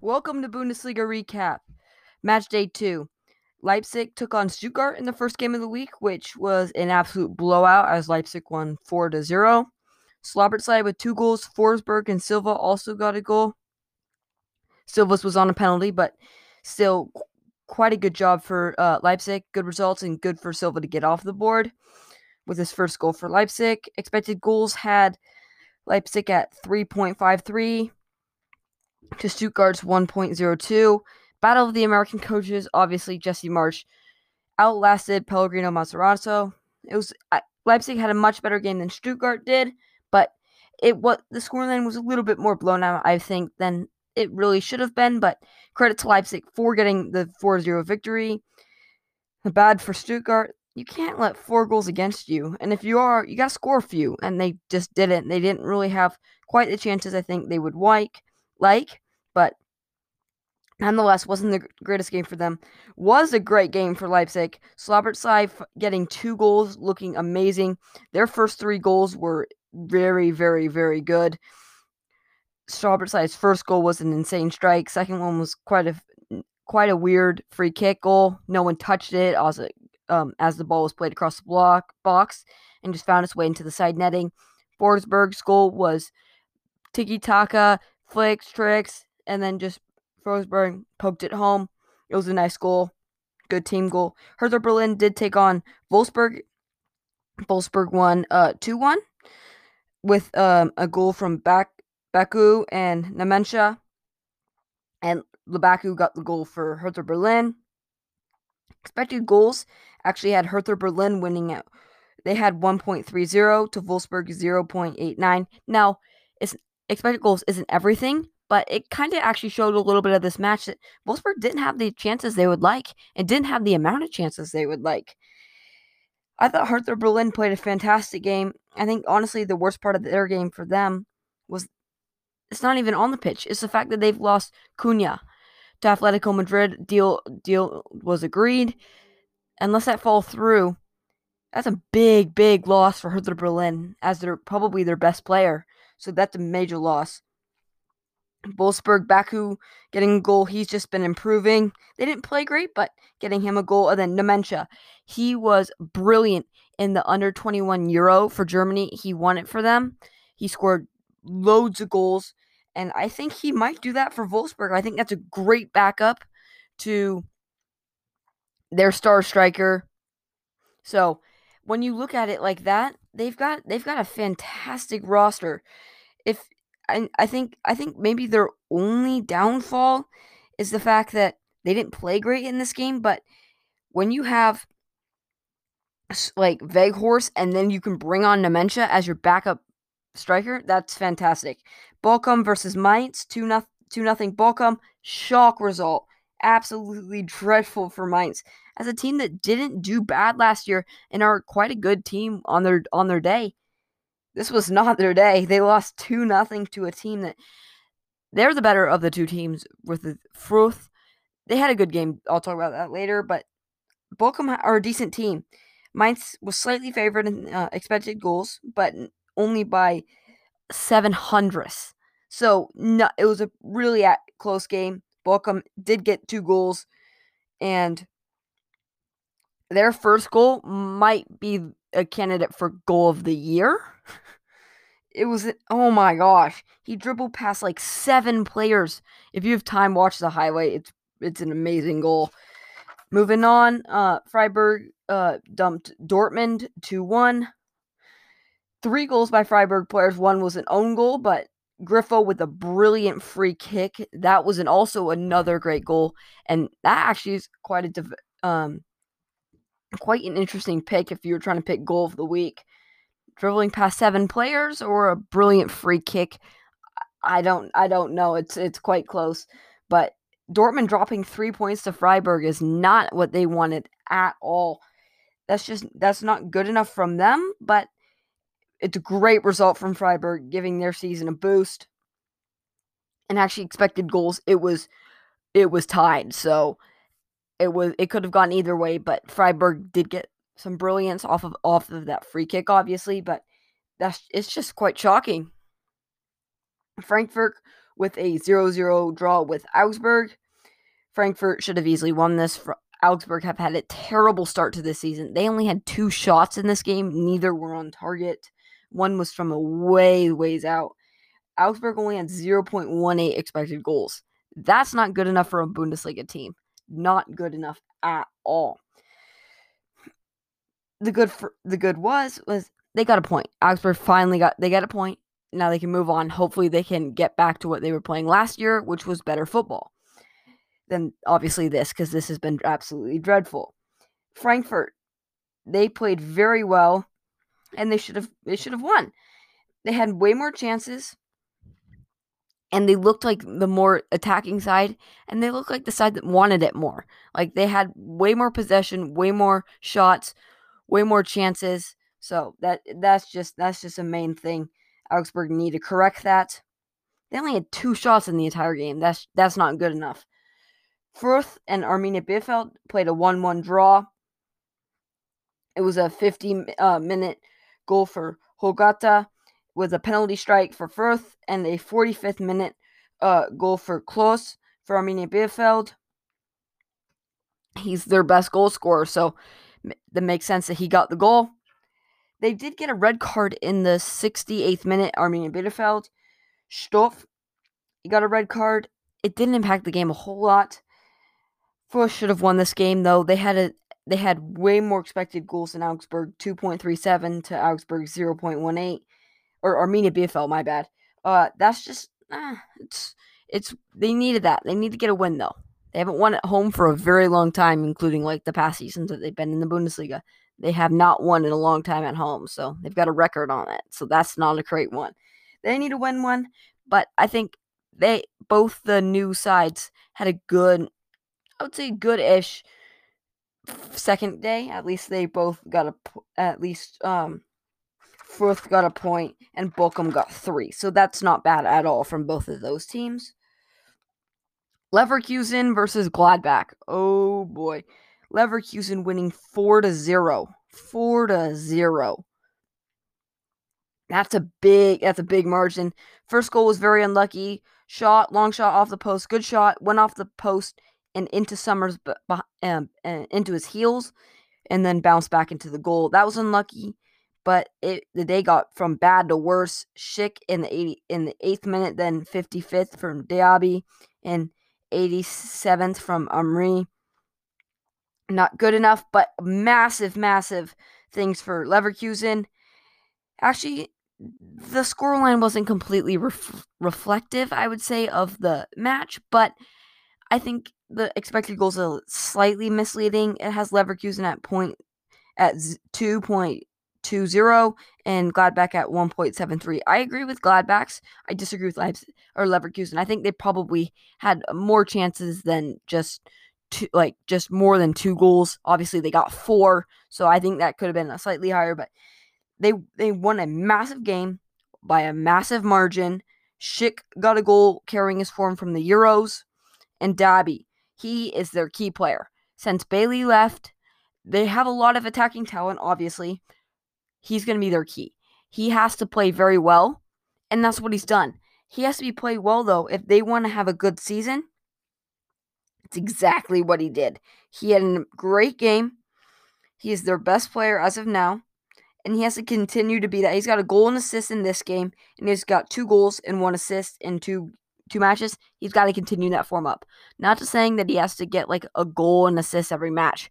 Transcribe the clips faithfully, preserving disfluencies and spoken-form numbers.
Welcome to Bundesliga Recap. Match day two. Leipzig took on Stuttgart in the first game of the week, which was an absolute blowout as Leipzig won four to zero. Szoboszlai with two goals. Forsberg and Silva also got a goal. Silva's was on a penalty, but still quite a good job for uh, Leipzig. Good results and good for Silva to get off the board with his first goal for Leipzig. Expected goals had Leipzig at three point five three to Stuttgart's one point zero two. Battle of the American coaches, obviously Jesse Marsh outlasted Pellegrino Mazzarazzo. It was uh, Leipzig had a much better game than Stuttgart did, but it what the scoreline was a little bit more blown out, I think, than it really should have been. But credit to Leipzig for getting the four zero victory. Bad for Stuttgart. You can't let four goals against you, and if you are, you gotta score a few, and they just didn't. They didn't really have quite the chances I think they would like, like, but. Nonetheless, wasn't the greatest game for them. Was a great game for Leipzig. Szoboszlai getting two goals, looking amazing. Their first three goals were very, very, very good. Szoboszlai's first goal was an insane strike. Second one was quite a quite a weird free kick goal. No one touched it as, um, as the ball was played across the block box and just found its way into the side netting. Forsberg's goal was tiki-taka, flicks, tricks, and then just Forsberg poked it home. It was a nice goal. Good team goal. Hertha Berlin did take on Wolfsburg. Wolfsburg won uh, two one with um, a goal from Baku and Nementia. And Lebaku got the goal for Hertha Berlin. Expected goals actually had Hertha Berlin winning out. They had one point three zero to Wolfsburg zero point eight nine. Now, it's, expected goals isn't everything, but it kind of actually showed a little bit of this match that Wolfsburg didn't have the chances they would like and didn't have the amount of chances they would like. I thought Hertha Berlin played a fantastic game. I think, honestly, the worst part of their game for them was it's not even on the pitch. It's the fact that they've lost Cunha to Atletico Madrid. Deal, deal was agreed. Unless that fall through, that's a big, big loss for Hertha Berlin as they're probably their best player. So that's a major loss. Wolfsburg, Baku getting a goal. He's just been improving. They didn't play great, but getting him a goal. And then Nemanja, he was brilliant in the under twenty-one Euro for Germany. He won it for them. He scored loads of goals, and I think he might do that for Wolfsburg. I think that's a great backup to their star striker. So when you look at it like that, they've got they've got a fantastic roster. If I, I think I think maybe their only downfall is the fact that they didn't play great in this game, but when you have like Veghorst and then you can bring on Nementia as your backup striker, that's fantastic. Bochum versus Mainz, two nothing Bochum, shock result. Absolutely dreadful for Mainz. As a team that didn't do bad last year and are quite a good team on their on their day. This was not their day. They lost two nothing to a team that they're the better of the two teams with the Fürth. They had a good game. I'll talk about that later, but Bochum are a decent team. Mainz was slightly favored in uh, expected goals, but only by seven hundredths. So no, it was a really at- close game. Bochum did get two goals, and their first goal might be a candidate for goal of the year. It was, oh my gosh, he dribbled past like seven players. If you have time, watch the highlight. It's it's an amazing goal. Moving on, uh, Freiburg uh, dumped Dortmund two one. Three goals by Freiburg players. One was an own goal, but Griffo with a brilliant free kick. That was an, also another great goal, and that actually is quite a div- um. Quite an interesting pick if you were trying to pick goal of the week. Dribbling past seven players or a brilliant free kick. I don't I don't know. It's it's quite close. But Dortmund dropping three points to Freiburg is not what they wanted at all. That's just that's not good enough from them, but it's a great result from Freiburg, giving their season a boost. And actually expected goals, it was it was tied, so It was. It could have gone either way, but Freiburg did get some brilliance off of off of that free kick, obviously. But that's it's just quite shocking. Frankfurt with a zero zero draw with Augsburg. Frankfurt should have easily won this. Augsburg have had a terrible start to this season. They only had two shots in this game. Neither were on target. One was from a way ways out. Augsburg only had zero point one eight expected goals. That's not good enough for a Bundesliga team. Not good enough at all. The good for, the good was was they got a point. Augsburg finally got they got a point. Now they can move on. Hopefully they can get back to what they were playing last year, which was better football than obviously this, because this has been absolutely dreadful. Frankfurt, they played very well, and they should have they should have won. They had way more chances, and they looked like the more attacking side, and they looked like the side that wanted it more. Like, they had way more possession, way more shots, way more chances. So that that's just that's just a main thing. Augsburg need to correct that. They only had two shots in the entire game. That's that's not good enough. Fürth and Arminia Bielefeld played a one one draw. It was a fifty-minute uh, goal for Hogata with a penalty strike for Fürth and a forty-fifth minute uh, goal for Klos for Arminia Bielefeld. He's their best goal scorer, so that makes sense that he got the goal. They did get a red card in the sixty-eighth minute, Arminia Bielefeld. Stoff, he got a red card. It didn't impact the game a whole lot. Fürth should have won this game, though. They had a they had way more expected goals than Augsburg, two point three seven to Augsburg's zero point one eight. Or Arminia Bielefeld, my bad. Uh, that's just, eh, it's, it's, they needed that. They need to get a win, though. They haven't won at home for a very long time, including, like, the past seasons that they've been in the Bundesliga. They have not won in a long time at home, so they've got a record on it. So that's not a great one. They need to win one, but I think they, both the new sides had a good, I would say good-ish second day. At least they both got a, at least, um, Fürth got a point, and Bochum got three. So that's not bad at all from both of those teams. Leverkusen versus Gladbach. Oh, boy. Leverkusen winning four to zero. four to zero. That's a big, that's a big margin. First goal was very unlucky. Shot, long shot off the post. Good shot. Went off the post and into Summers, um, into his heels, and then bounced back into the goal. That was unlucky. But it, they got from bad to worse. Schick in the eighty in the eighth minute, then fifty-fifth from Diaby, and eighty-seventh from Amri. Not good enough, but massive, massive things for Leverkusen. Actually, the scoreline wasn't completely ref- reflective, I would say, of the match, but I think the expected goals are slightly misleading. It has Leverkusen at point at two point. two zero and Gladbach at one point seven three. I agree with Gladbach's. I disagree with Leipzig or Leverkusen. I think they probably had more chances than just two, like just more than two goals. Obviously, they got four, so I think that could have been a slightly higher. But they they won a massive game by a massive margin. Schick got a goal carrying his form from the Euros, and Dabby, he is their key player. Since Bailey left, they have a lot of attacking talent, obviously. He's going to be their key. He has to play very well, and that's what he's done. He has to be played well, though, if they want to have a good season. It's exactly what he did. He had a great game. He is their best player as of now, and he has to continue to be that. He's got a goal and assist in this game, and he's got two goals and one assist in two two matches. He's got to continue that form up. Not just saying that he has to get like a goal and assist every match.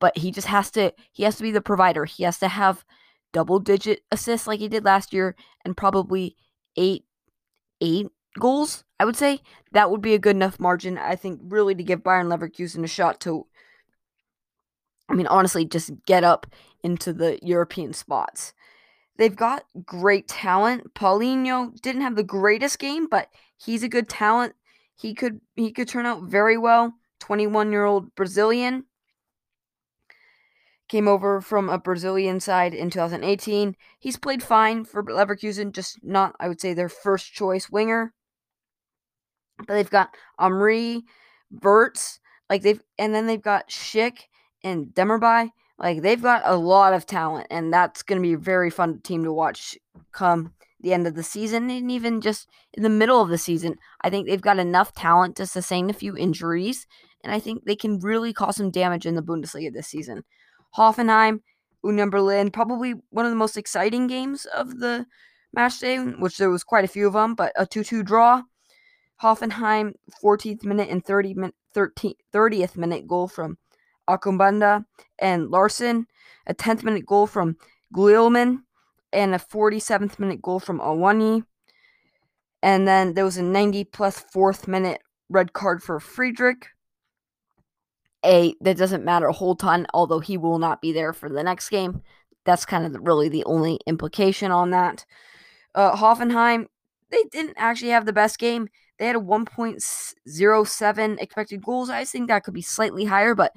But he just has to, he has to be the provider. He has to have double-digit assists like he did last year and probably eight, eight goals, I would say. That would be a good enough margin, I think, really to give Bayern Leverkusen a shot to, I mean, honestly, just get up into the European spots. They've got great talent. Paulinho didn't have the greatest game, but he's a good talent. He could, he could turn out very well. twenty-one-year-old Brazilian. Came over from a Brazilian side in two thousand eighteen. He's played fine for Leverkusen, just not, I would say, their first choice winger. But they've got Amri, Verts, like they've, and then they've got Schick and Demirbay. Like they've got a lot of talent, and that's going to be a very fun team to watch come the end of the season and even just in the middle of the season. I think they've got enough talent to sustain a few injuries, and I think they can really cause some damage in the Bundesliga this season. Hoffenheim, Union Berlin, probably one of the most exciting games of the match day, which there was quite a few of them, but a two two draw. Hoffenheim, fourteenth minute and thirtieth minute goal from Akumbanda and Larson, a tenth minute goal from Glielman, and a forty-seventh minute goal from Awani. And then there was a ninety plus fourth minute red card for Friedrich. A, that doesn't matter a whole ton, although he will not be there for the next game. That's kind of the, really the only implication on that. Uh, Hoffenheim, they didn't actually have the best game. They had a one point oh seven expected goals. I think that could be slightly higher, but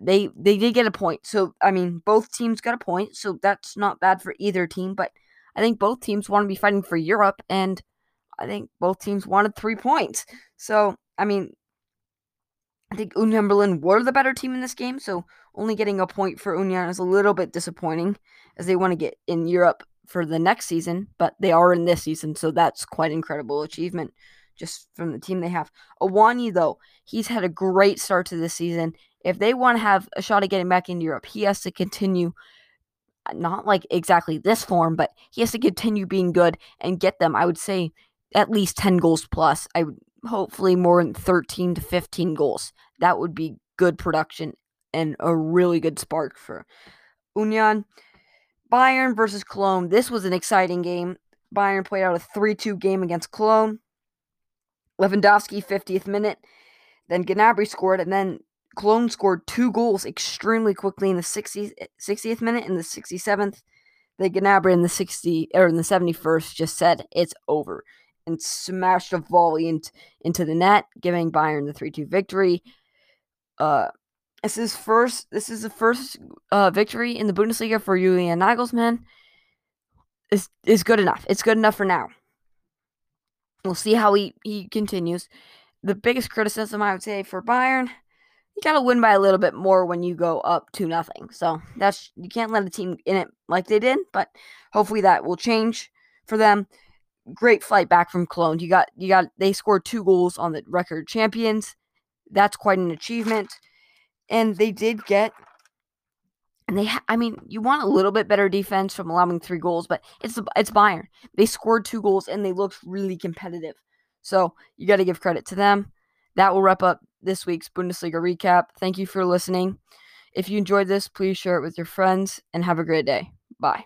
they they did get a point. So, I mean, both teams got a point, so that's not bad for either team. But I think both teams want to be fighting for Europe, and I think both teams wanted three points. So, I mean, I think Union Berlin were the better team in this game, so only getting a point for Union is a little bit disappointing as they want to get in Europe for the next season, but they are in this season, so that's quite an incredible achievement just from the team they have. Awani, though, he's had a great start to this season. If they want to have a shot at getting back into Europe, he has to continue, not like exactly this form, but he has to continue being good and get them, I would say, at least ten goals plus. I would hopefully more than thirteen to fifteen goals. That would be good production and a really good spark for Union. Bayern versus Cologne. This was an exciting game. Bayern played out a three two game against Cologne. Lewandowski, fiftieth minute. Then Gnabry scored, and then Cologne scored two goals extremely quickly in the sixtieth minute and the sixty-seventh. The Gnabry in the sixty or in the seventy-first just said it's over and smashed a volley in, into the net, giving Bayern the three two victory. Uh, this is first. This is the first uh, victory in the Bundesliga for Julian Nagelsmann. It's, it's good enough. It's good enough for now. We'll see how he, he continues. The biggest criticism I would say for Bayern, you gotta win by a little bit more when you go up two nothing. So that's, you can't let a team in it like they did, but hopefully that will change for them. Great fight back from Cologne. You got you got they scored two goals on the record champions. That's quite an achievement. And they did get and they ha- I mean, you want a little bit better defense from allowing three goals, but it's it's Bayern. They scored two goals and they looked really competitive. So, you got to give credit to them. That will wrap up this week's Bundesliga recap. Thank you for listening. If you enjoyed this, please share it with your friends and have a great day. Bye.